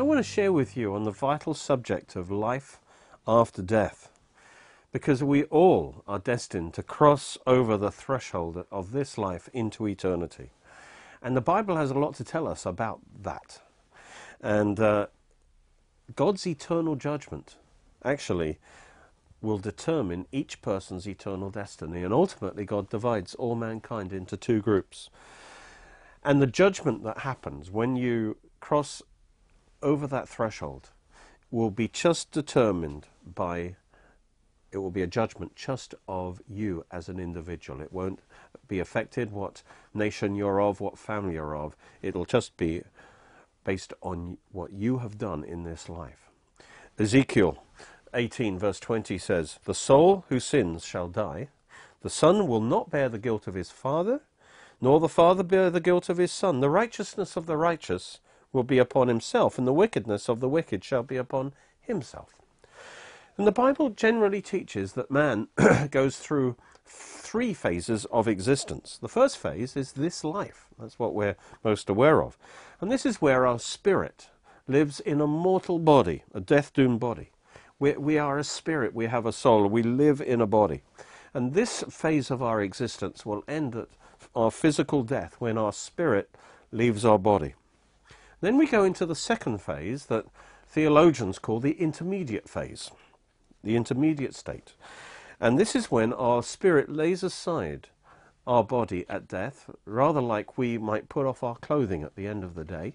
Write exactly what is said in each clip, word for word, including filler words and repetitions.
I want to share with you on the vital subject of life after death, because we all are destined to cross over the threshold of this life into eternity. And the Bible has a lot to tell us about that. And uh, God's eternal judgment actually will determine each person's eternal destiny. And ultimately, God divides all mankind into two groups. And the judgment that happens when you cross over that threshold will be just determined by, it will be a judgment just of you as an individual. It won't be affected what nation you're of, what family you're of. It'll just be based on what you have done in this life. Ezekiel eighteen verse twenty says, "The soul who sins shall die. The son will not bear the guilt of his father, nor the father bear the guilt of his son. The righteousness of the righteous will be upon himself, and the wickedness of the wicked shall be upon himself." And the Bible generally teaches that man goes through three phases of existence. The first phase is this life. That's what we're most aware of. And this is where our spirit lives in a mortal body, a death-doomed body. We, we are a spirit, we have a soul, we live in a body. And this phase of our existence will end at our physical death, when our spirit leaves our body. Then we go into the second phase that theologians call the intermediate phase, the intermediate state. And this is when our spirit lays aside our body at death, rather like we might put off our clothing at the end of the day.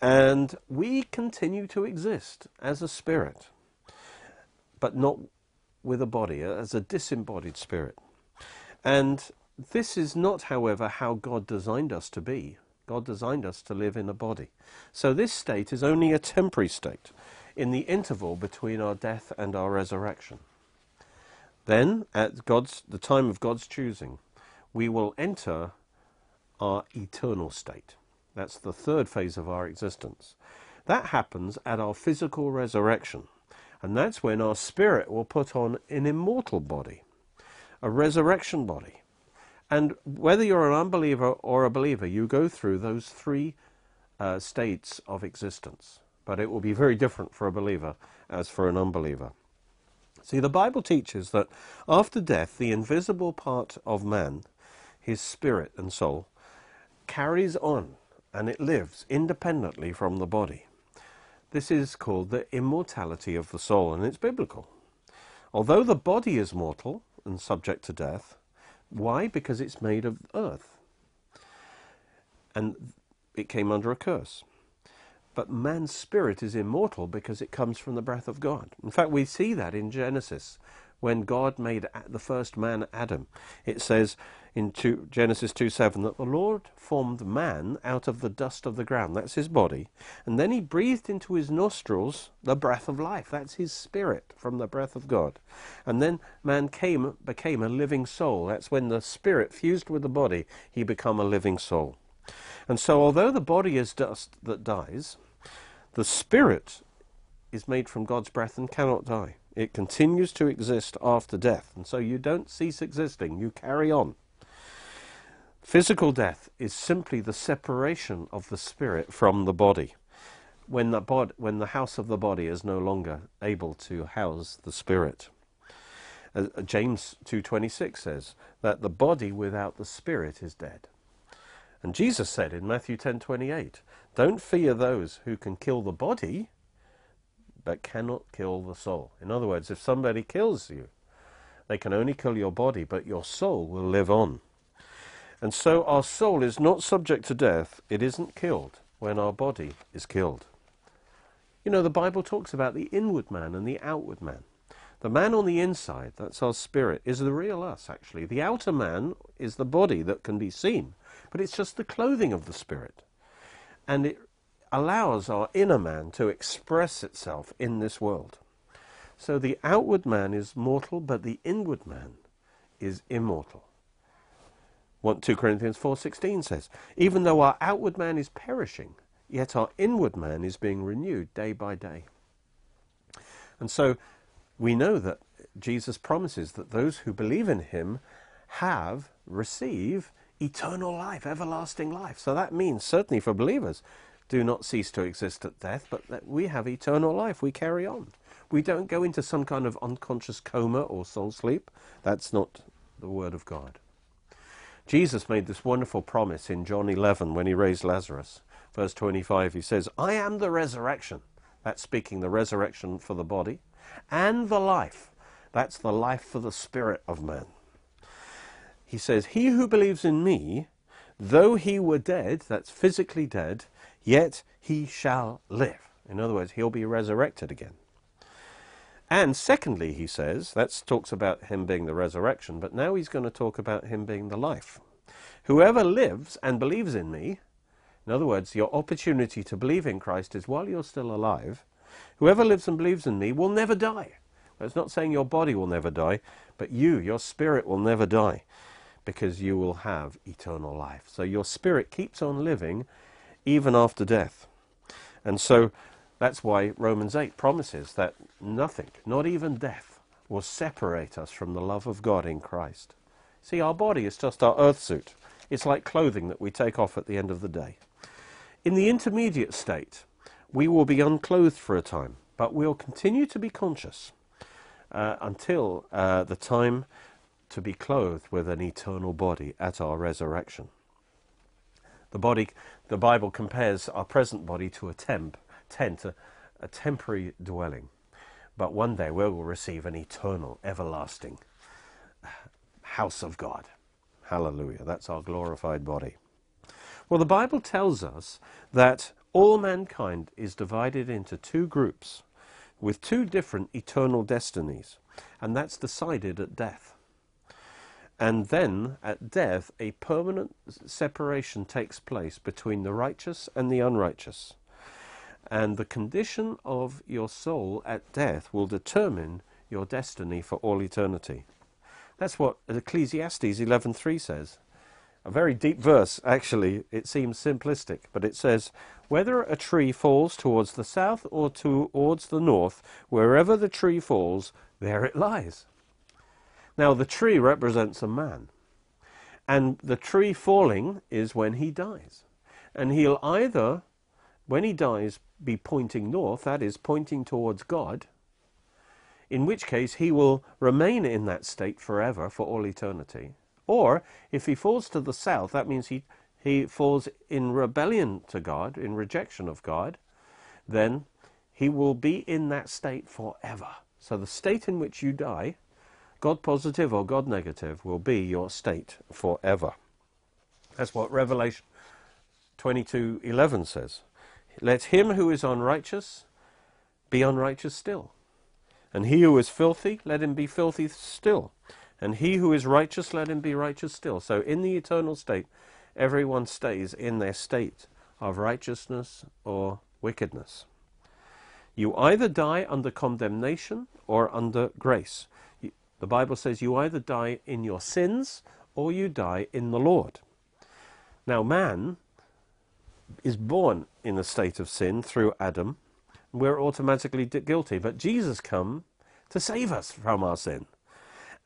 And we continue to exist as a spirit, but not with a body, as a disembodied spirit. And this is not, however, how God designed us to be. God designed us to live in a body. So this state is only a temporary state in the interval between our death and our resurrection. Then, at God's, the time of God's choosing, we will enter our eternal state. That's the third phase of our existence. That happens at our physical resurrection. And that's when our spirit will put on an immortal body, a resurrection body. And whether you're an unbeliever or a believer, you go through those three uh, states of existence. But it will be very different for a believer as for an unbeliever. See, the Bible teaches that after death, the invisible part of man, his spirit and soul, carries on, and it lives independently from the body. This is called the immortality of the soul, and it's biblical. Although the body is mortal and subject to death. Why? Because it's made of earth, and it came under a curse. But man's spirit is immortal because it comes from the breath of God. In fact, we see that in Genesis, when God made the first man, Adam. It says in Genesis two seven that the Lord formed man out of the dust of the ground. That's his body. And then he breathed into his nostrils the breath of life. That's his spirit, from the breath of God. And then man came, became a living soul. That's when the spirit fused with the body, he became a living soul. And so although the body is dust that dies, the spirit is made from God's breath and cannot die. It continues to exist after death, and so you don't cease existing, you carry on. Physical death is simply the separation of the spirit from the body, when the, bod when the house of the body is no longer able to house the spirit. Uh, James two twenty-six says that the body without the spirit is dead. And Jesus said in Matthew ten twenty-eight, "Don't fear those who can kill the body, but cannot kill the soul." In other words, if somebody kills you, they can only kill your body, but your soul will live on. And so our soul is not subject to death. It isn't killed when our body is killed. You know, the Bible talks about the inward man and the outward man. The man on the inside, that's our spirit, is the real us, actually. The outer man is the body that can be seen, but it's just the clothing of the spirit. And it allows our inner man to express itself in this world. So the outward man is mortal, but the inward man is immortal. What two Corinthians four sixteen says, "Even though our outward man is perishing, yet our inward man is being renewed day by day." And so we know that Jesus promises that those who believe in him have, receive eternal life, everlasting life. So that means, certainly for believers, do not cease to exist at death, but that we have eternal life. We carry on. We don't go into some kind of unconscious coma or soul sleep. That's not the word of God. Jesus made this wonderful promise in John eleven when he raised Lazarus. Verse twenty-five, he says, I am the resurrection. That's speaking the resurrection for the body. And the life. That's the life for the spirit of man. He says, he who believes in me, though he were dead, that's physically dead, yet he shall live. In other words, he'll be resurrected again. And secondly, he says, that talks about him being the resurrection, but now he's going to talk about him being the life. Whoever lives and believes in me, in other words, your opportunity to believe in Christ is while you're still alive. Whoever lives and believes in me will never die. Well, it's not saying your body will never die, but you, your spirit will never die, because you will have eternal life. So your spirit keeps on living even after death. And so that's why Romans eight promises that nothing, not even death, will separate us from the love of God in Christ. See, our body is just our earth suit. It's like clothing that we take off at the end of the day. In the intermediate state, we will be unclothed for a time, but we'll continue to be conscious uh, until uh, the time to be clothed with an eternal body at our resurrection. The body, the Bible compares our present body to a temp, tent, a, a temporary dwelling. But one day we will receive an eternal, everlasting house of God. Hallelujah, that's our glorified body. Well, the Bible tells us that all mankind is divided into two groups with two different eternal destinies, and that's decided at death. And then, at death, a permanent separation takes place between the righteous and the unrighteous. And the condition of your soul at death will determine your destiny for all eternity. That's what Ecclesiastes eleven three says. A very deep verse, actually. It seems simplistic, but it says, whether a tree falls towards the south or towards the north, wherever the tree falls, there it lies. Now, the tree represents a man, and the tree falling is when he dies. And he'll either, when he dies, be pointing north, that is, pointing towards God, in which case he will remain in that state forever, for all eternity. Or, if he falls to the south, that means he, he falls in rebellion to God, in rejection of God, then he will be in that state forever. So the state in which you die, God positive or God negative, will be your state forever. That's what Revelation twenty-two eleven says. Let him who is unrighteous be unrighteous still. And he who is filthy, let him be filthy still. And he who is righteous, let him be righteous still. So in the eternal state, everyone stays in their state of righteousness or wickedness. You either die under condemnation or under grace. The Bible says you either die in your sins or you die in the Lord. Now, man is born in a state of sin through Adam. We're automatically guilty, but Jesus came to save us from our sin.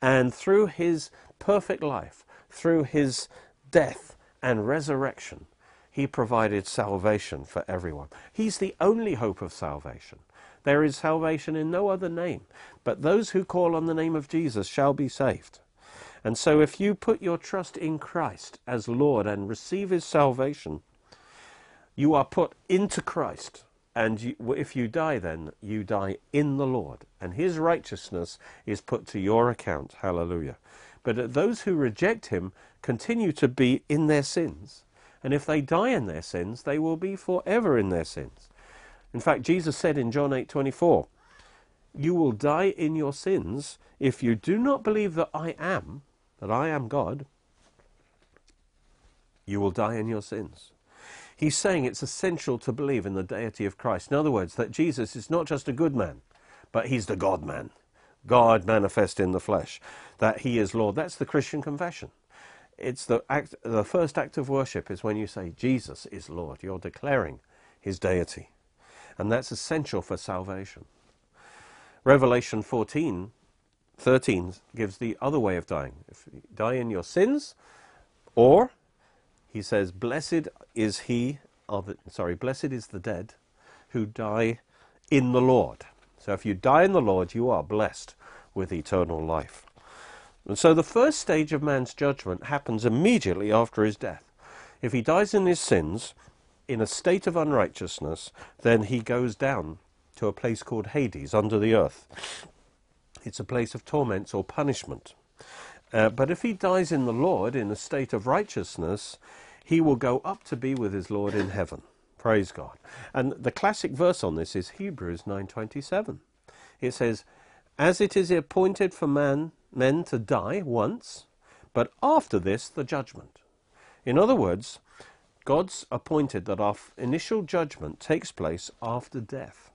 And through his perfect life, through his death and resurrection, he provided salvation for everyone. He's the only hope of salvation. There is salvation in no other name, but those who call on the name of Jesus shall be saved. And so if you put your trust in Christ as Lord and receive his salvation, you are put into Christ. And you, if you die then, you die in the Lord. And his righteousness is put to your account. Hallelujah. But those who reject him continue to be in their sins. And if they die in their sins, they will be forever in their sins. In fact, Jesus said in John eight twenty-four, you will die in your sins if you do not believe that I am, that I am God. You will die in your sins. He's saying it's essential to believe in the deity of Christ. In other words, that Jesus is not just a good man, but he's the God man. God manifest in the flesh, that he is Lord. That's the Christian confession. It's the act, the first act of worship is when you say Jesus is Lord. You're declaring his deity. And that's essential for salvation. Revelation fourteen thirteen gives the other way of dying. If you die in your sins, or, he says, blessed is he are the, sorry, blessed is the dead who die in the Lord. So if you die in the Lord, you are blessed with eternal life. And so the first stage of man's judgment happens immediately after his death. If he dies in his sins, in a state of unrighteousness, then he goes down to a place called Hades, under the earth. It's a place of torments or punishment. Uh, but if he dies in the Lord, in a state of righteousness, he will go up to be with his Lord in heaven. Praise God. And the classic verse on this is Hebrews nine twenty-seven. It says, "As it is appointed for man, men to die once, but after this the judgment." In other words, God's appointed that our initial judgment takes place after death.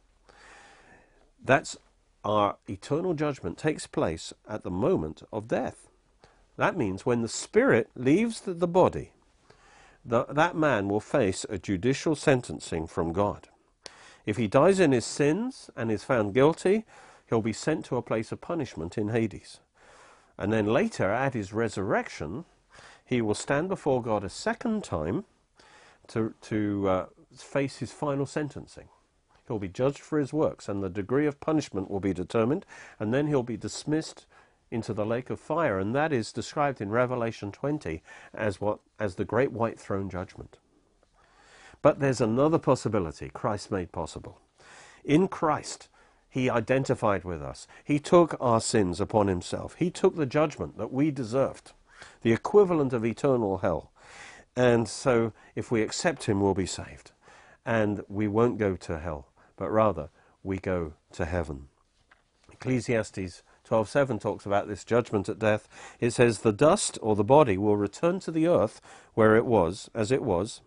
That's our eternal judgment takes place at the moment of death. That means when the spirit leaves the body, the, that man will face a judicial sentencing from God. If he dies in his sins and is found guilty, he'll be sent to a place of punishment in Hades. And then later, at his resurrection, he will stand before God a second time to, to uh, face his final sentencing. He'll be judged for his works, and the degree of punishment will be determined, and then he'll be dismissed into the lake of fire, and that is described in Revelation twenty as what as the great white throne judgment. But there's another possibility Christ made possible. In Christ, he identified with us. He took our sins upon himself. He took the judgment that we deserved, the equivalent of eternal hell. And so if we accept him, we'll be saved, and we won't go to hell, but rather we go to heaven. Ecclesiastes twelve seven talks about this judgment at death. It says, "The dust," or the body, "will return to the earth where it was, as it was,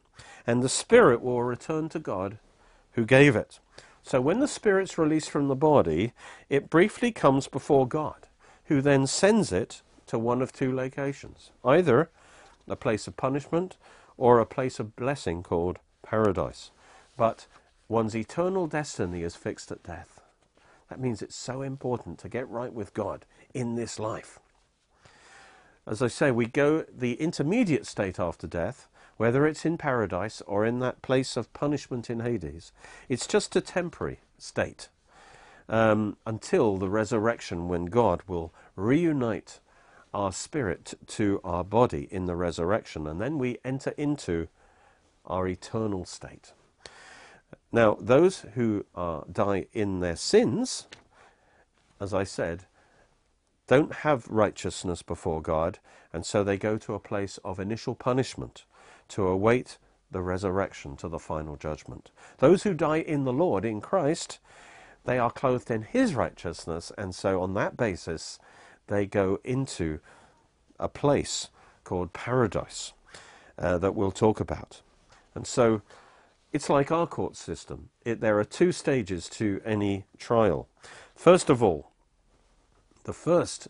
and the spirit will return to God who gave it." So when the spirit's released from the body, it briefly comes before God, who then sends it to one of two locations, either a place of punishment or a place of blessing called paradise. But one's eternal destiny is fixed at death. That means it's so important to get right with God in this life. As I say, we go the intermediate state after death, whether it's in paradise or in that place of punishment in Hades. It's just a temporary state um, until the resurrection, when God will reunite our spirit to our body in the resurrection, and then we enter into our eternal state. Now, those who uh, die in their sins, as I said, don't have righteousness before God, and so they go to a place of initial punishment to await the resurrection, to the final judgment. Those who die in the Lord, in Christ, they are clothed in his righteousness, and so on that basis they go into a place called paradise uh, that we'll talk about. And so it's like our court system. It, there are two stages to any trial. First of all, the first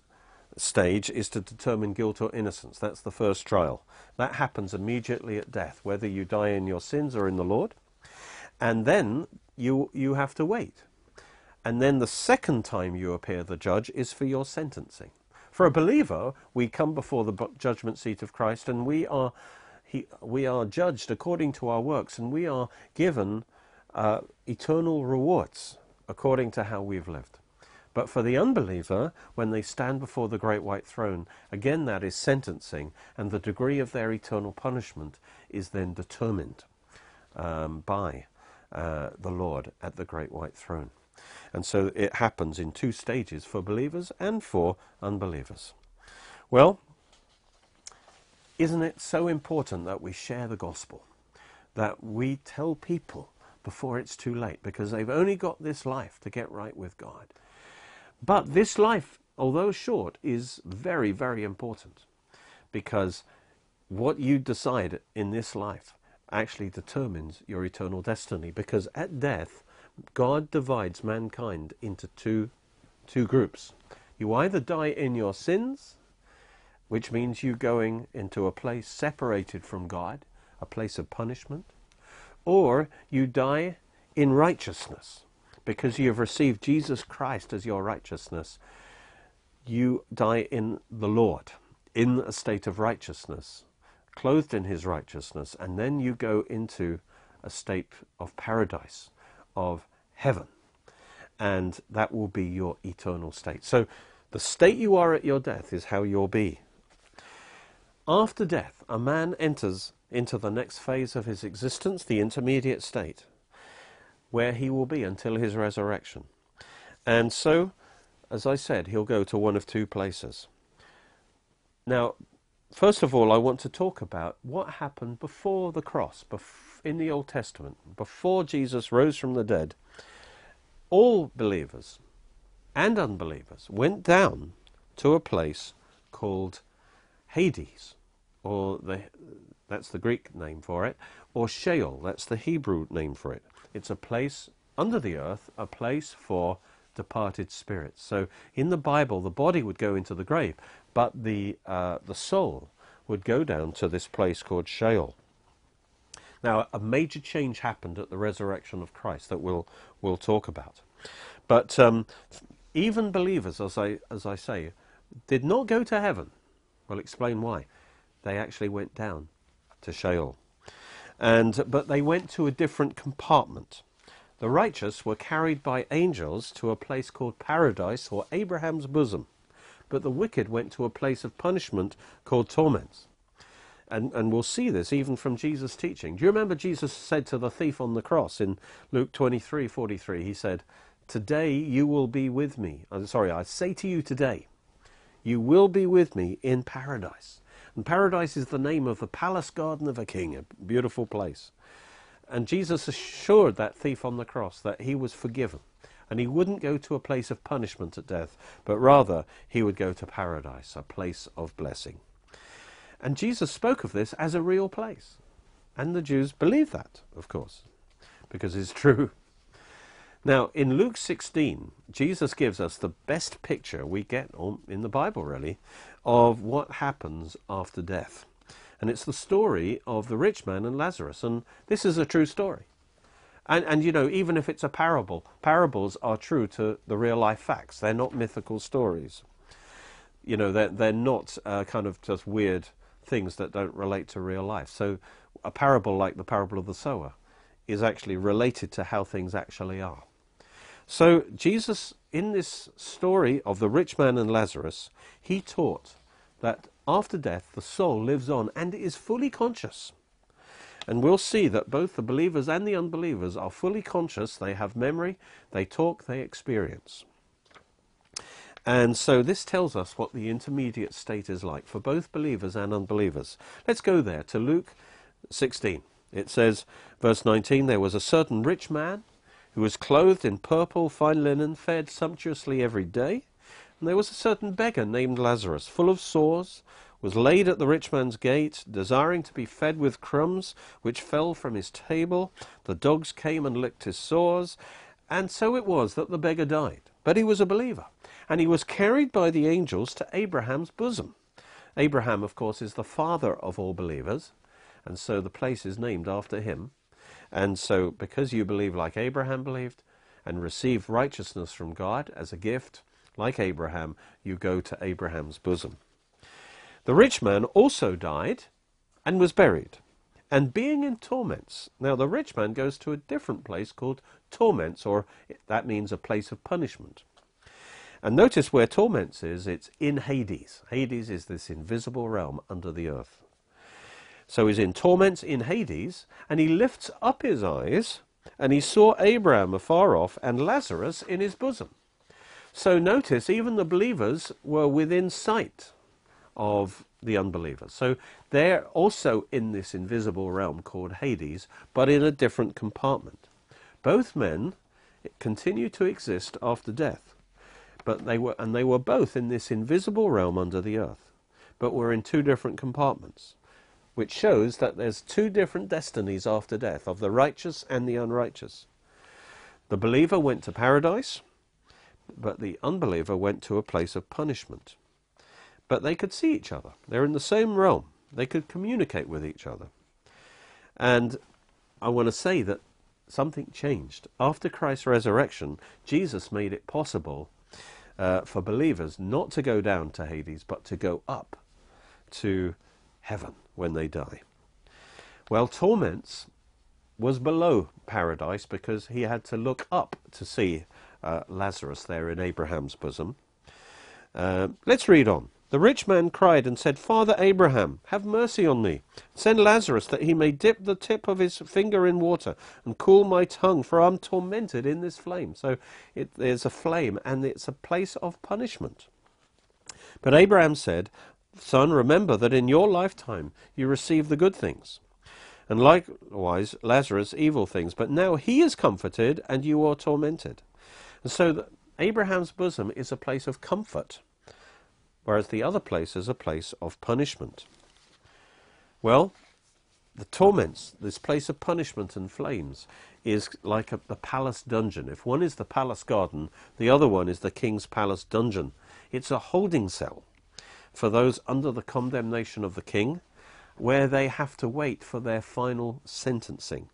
stage is to determine guilt or innocence. That's the first trial. That happens immediately at death, whether you die in your sins or in the Lord. And then you, you have to wait. And then the second time you appear the judge is for your sentencing. For a believer, we come before the judgment seat of Christ, and we are... He, we are judged according to our works, and we are given uh, eternal rewards according to how we've lived. But for the unbeliever, when they stand before the great white throne, again that is sentencing, and the degree of their eternal punishment is then determined um, by uh, the Lord at the great white throne. And so it happens in two stages, for believers and for unbelievers. Well, isn't it so important that we share the gospel, that we tell people before it's too late, because they've only got this life to get right with God? But this life, although short, is very, very important, because what you decide in this life actually determines your eternal destiny, because at death, God divides mankind into two, two groups. You either die in your sins, which means you going into a place separated from God, a place of punishment, or you die in righteousness, because you have received Jesus Christ as your righteousness. You die in the Lord, in a state of righteousness, clothed in his righteousness, and then you go into a state of paradise, of heaven, and that will be your eternal state. So the state you are at your death is how you'll be. After death, a man enters into the next phase of his existence, the intermediate state, where he will be until his resurrection. And so, as I said, he'll go to one of two places. Now, first of all, I want to talk about what happened before the cross, in the Old Testament, before Jesus rose from the dead. All believers and unbelievers went down to a place called Hades, or the, that's the Greek name for it, or Sheol, that's the Hebrew name for it. It's a place under the earth, a place for departed spirits. So in the Bible, the body would go into the grave, but the, uh, the soul would go down to this place called Sheol. Now, a major change happened at the resurrection of Christ that we'll, we'll talk about. But um, even believers, as I, as I say, did not go to heaven. We'll explain why. They actually went down to Sheol. And, but they went to a different compartment. The righteous were carried by angels to a place called paradise, or Abraham's bosom. But the wicked went to a place of punishment called torments. And, and we'll see this even from Jesus' teaching. Do you remember Jesus said to the thief on the cross in Luke twenty-three forty-three, he said, "Today you will be with me." I'm sorry, I say to you today, you will be with me in paradise. And paradise is the name of the palace garden of a king, a beautiful place. And Jesus assured that thief on the cross that he was forgiven. And he wouldn't go to a place of punishment at death, but rather he would go to paradise, a place of blessing. And Jesus spoke of this as a real place. And the Jews believed that, of course, because it's true. Now, in Luke sixteen, Jesus gives us the best picture we get in the Bible, really, of what happens after death. And it's the story of the rich man and Lazarus. And this is a true story. And, and you know, even if it's a parable, parables are true to the real-life facts. They're not mythical stories. You know, they're, they're not uh, kind of just weird things that don't relate to real life. So a parable like the parable of the sower is actually related to how things actually are. So Jesus, in this story of the rich man and Lazarus, he taught that after death the soul lives on and is fully conscious. And we'll see that both the believers and the unbelievers are fully conscious. They have memory, they talk, they experience. And so this tells us what the intermediate state is like for both believers and unbelievers. Let's go there to Luke sixteen. It says, verse nineteen, "There was a certain rich man who was clothed in purple, fine linen, fed sumptuously every day. And there was a certain beggar named Lazarus, full of sores, was laid at the rich man's gate, desiring to be fed with crumbs which fell from his table. The dogs came and licked his sores. And so it was that the beggar died. But he was a believer, and he was carried by the angels to Abraham's bosom." Abraham, of course, is the father of all believers, and so the place is named after him. And so, because you believe like Abraham believed, and receive righteousness from God as a gift, like Abraham, you go to Abraham's bosom. "The rich man also died and was buried, and being in torments." Now, the rich man goes to a different place called torments, or that means a place of punishment. And notice where torments is, it's in Hades. Hades is this invisible realm under the earth. "So he's in torments in Hades, and he lifts up his eyes, and he saw Abraham afar off, and Lazarus in his bosom." So notice, even the believers were within sight of the unbelievers. So they're also in this invisible realm called Hades, but in a different compartment. Both men continue to exist after death. But they were, and they were both in this invisible realm under the earth, but were in two different compartments, which shows that there's two different destinies after death, of the righteous and the unrighteous. The believer went to paradise, but the unbeliever went to a place of punishment. But they could see each other. They're in the same realm. They could communicate with each other. And I want to say that something changed. After Christ's resurrection, Jesus made it possible Uh, for believers not to go down to Hades, but to go up to heaven when they die. Well, torments was below paradise because he had to look up to see uh, Lazarus there in Abraham's bosom. Uh, let's read on. The rich man cried and said, Father Abraham, have mercy on me. Send Lazarus that he may dip the tip of his finger in water and cool my tongue, for I'm tormented in this flame. So it, there's a flame and it's a place of punishment. But Abraham said, Son, remember that in your lifetime you received the good things, and likewise Lazarus evil things. But now he is comforted and you are tormented. And so the, Abraham's bosom is a place of comfort, whereas the other place is a place of punishment. Well, the torments, this place of punishment and flames, is like a, a palace dungeon. If one is the palace garden, the other one is the king's palace dungeon. It's a holding cell for those under the condemnation of the king, where they have to wait for their final sentencing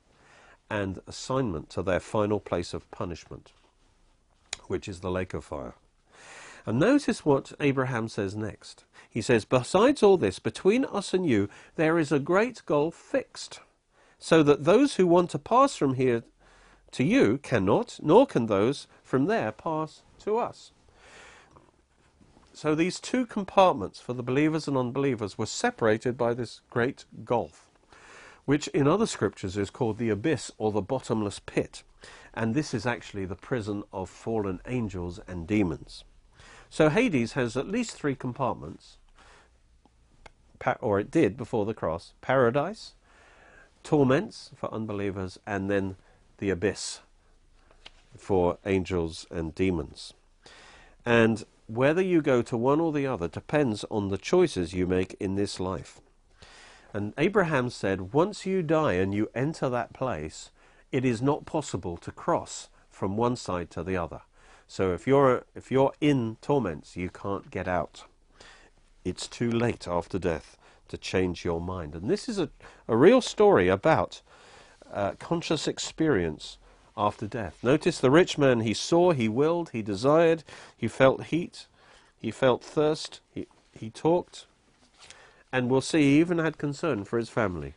and assignment to their final place of punishment, which is the lake of fire. And notice what Abraham says next. He says, besides all this, between us and you, there is a great gulf fixed, so that those who want to pass from here to you cannot, nor can those from there pass to us. So these two compartments for the believers and unbelievers were separated by this great gulf, which in other scriptures is called the abyss or the bottomless pit. And this is actually the prison of fallen angels and demons. So Hades has at least three compartments, or it did before the cross: paradise, torments for unbelievers, and then the abyss for angels and demons. And whether you go to one or the other depends on the choices you make in this life. And Abraham said, once you die and you enter that place, it is not possible to cross from one side to the other. So if you're if you're in torments, you can't get out. It's too late after death to change your mind. And this is a, a real story about uh, conscious experience after death. Notice the rich man, he saw, he willed, he desired, he felt heat, he felt thirst, he, he talked, and we'll see he even had concern for his family.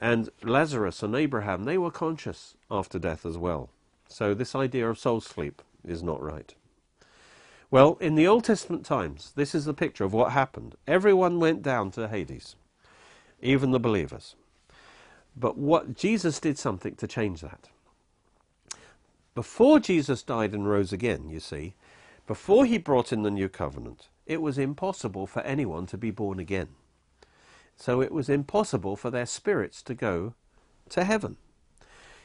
And Lazarus and Abraham, they were conscious after death as well. So this idea of soul sleep is not right. Well, in the Old Testament times, this is the picture of what happened. Everyone went down to Hades, even the believers. But what Jesus did something to change that. Before Jesus died and rose again, you see, before he brought in the new covenant, it was impossible for anyone to be born again. So it was impossible for their spirits to go to heaven.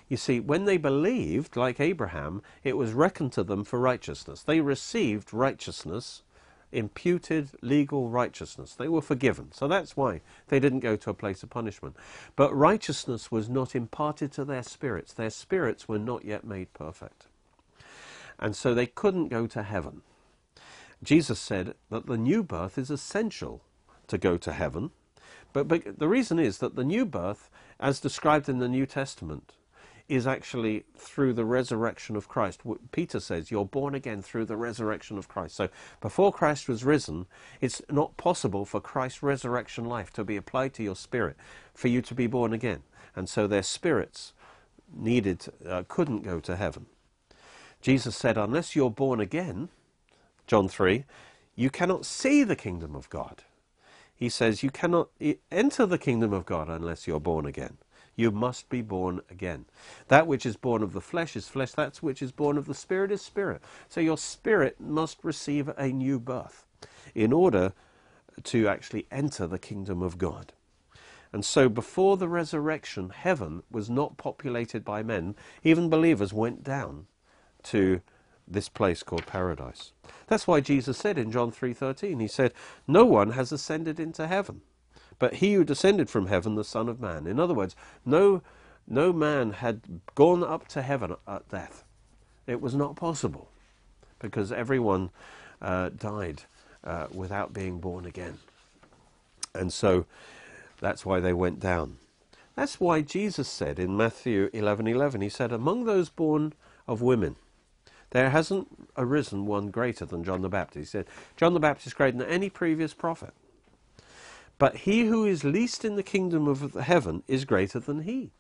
You see, when they believed, like Abraham, it was reckoned to them for righteousness. They received righteousness, imputed legal righteousness. They were forgiven. So that's why they didn't go to a place of punishment. But righteousness was not imparted to their spirits. Their spirits were not yet made perfect. And so they couldn't go to heaven. Jesus said that the new birth is essential to go to heaven. But, but the reason is that the new birth, as described in the New Testament, is actually through the resurrection of Christ. Peter says you're born again through the resurrection of Christ. So before Christ was risen, it's not possible for Christ's resurrection life to be applied to your spirit, for you to be born again. And so their spirits needed, uh, couldn't go to heaven. Jesus said, unless you're born again, John three, you cannot see the kingdom of God. He says you cannot enter the kingdom of God unless you're born again. You must be born again. That which is born of the flesh is flesh. That which is born of the spirit is spirit. So your spirit must receive a new birth in order to actually enter the kingdom of God. And so before the resurrection, heaven was not populated by men. Even believers went down to this place called paradise. That's why Jesus said in John three thirteen, he said, no one has ascended into heaven, but he who descended from heaven, the Son of Man. In other words, no, no man had gone up to heaven at death. It was not possible because everyone uh, died uh, without being born again. And so that's why they went down. That's why Jesus said in Matthew eleven eleven, he said, among those born of women, there hasn't arisen one greater than John the Baptist. He said, John the Baptist is greater than any previous prophet. But he who is least in the kingdom of heaven is greater than he.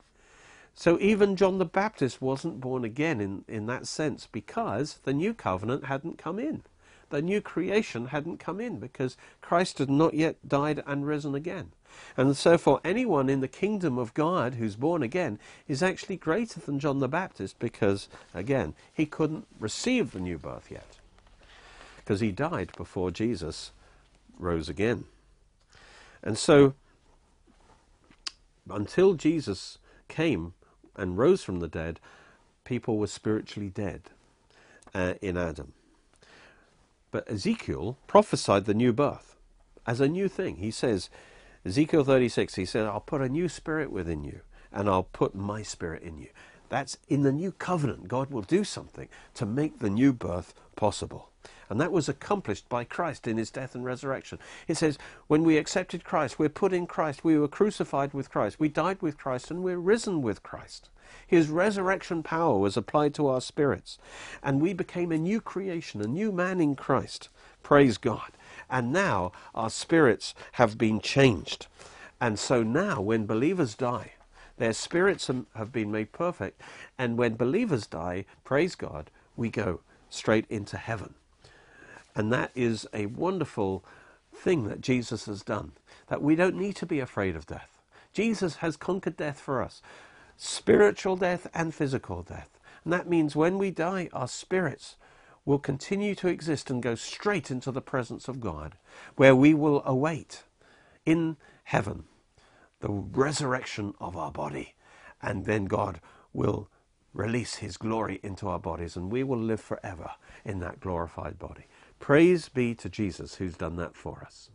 So even John the Baptist wasn't born again in, in that sense, because the new covenant hadn't come in. The new creation hadn't come in, because Christ had not yet died and risen again. And so for anyone in the kingdom of God who's born again is actually greater than John the Baptist, because, again, he couldn't receive the new birth yet, because he died before Jesus rose again. And so until Jesus came and rose from the dead, people were spiritually dead uh, in Adam. But Ezekiel prophesied the new birth as a new thing. He says, Ezekiel thirty-six, he said, I'll put a new spirit within you, and I'll put my spirit in you. That's in the new covenant. God will do something to make the new birth possible. And that was accomplished by Christ in his death and resurrection. It says, when we accepted Christ, we're put in Christ, we were crucified with Christ, we died with Christ, and we're risen with Christ. His resurrection power was applied to our spirits, and we became a new creation, a new man in Christ. Praise God. And now our spirits have been changed. And so now when believers die, their spirits have been made perfect. And when believers die, praise God, we go straight into heaven. And that is a wonderful thing that Jesus has done, that we don't need to be afraid of death. Jesus has conquered death for us, spiritual death and physical death. And that means when we die, our spirits will continue to exist and go straight into the presence of God, where we will await in heaven the resurrection of our body, and then God will release his glory into our bodies, and we will live forever in that glorified body. Praise be to Jesus, who's done that for us.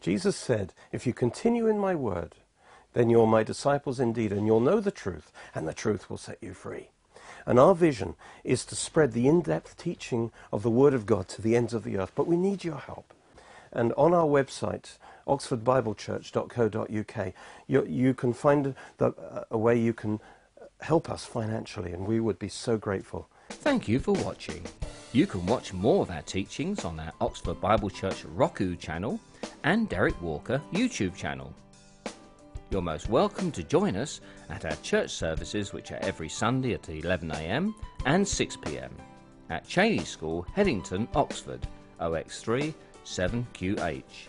Jesus said, if you continue in my word, then you're my disciples indeed, and you'll know the truth, and the truth will set you free. And our vision is to spread the in-depth teaching of the word of God to the ends of the earth, but we need your help. And on our website, oxford bible church dot co dot uk, you, you can find the, a way you can help us financially, and we would be so grateful. Thank you for watching. You can watch more of our teachings on our Oxford Bible Church Roku channel and Derek Walker YouTube channel. You're most welcome to join us at our church services, which are every Sunday at eleven a m and six p m at Cheney School, Headington, Oxford, O X three seven Q H.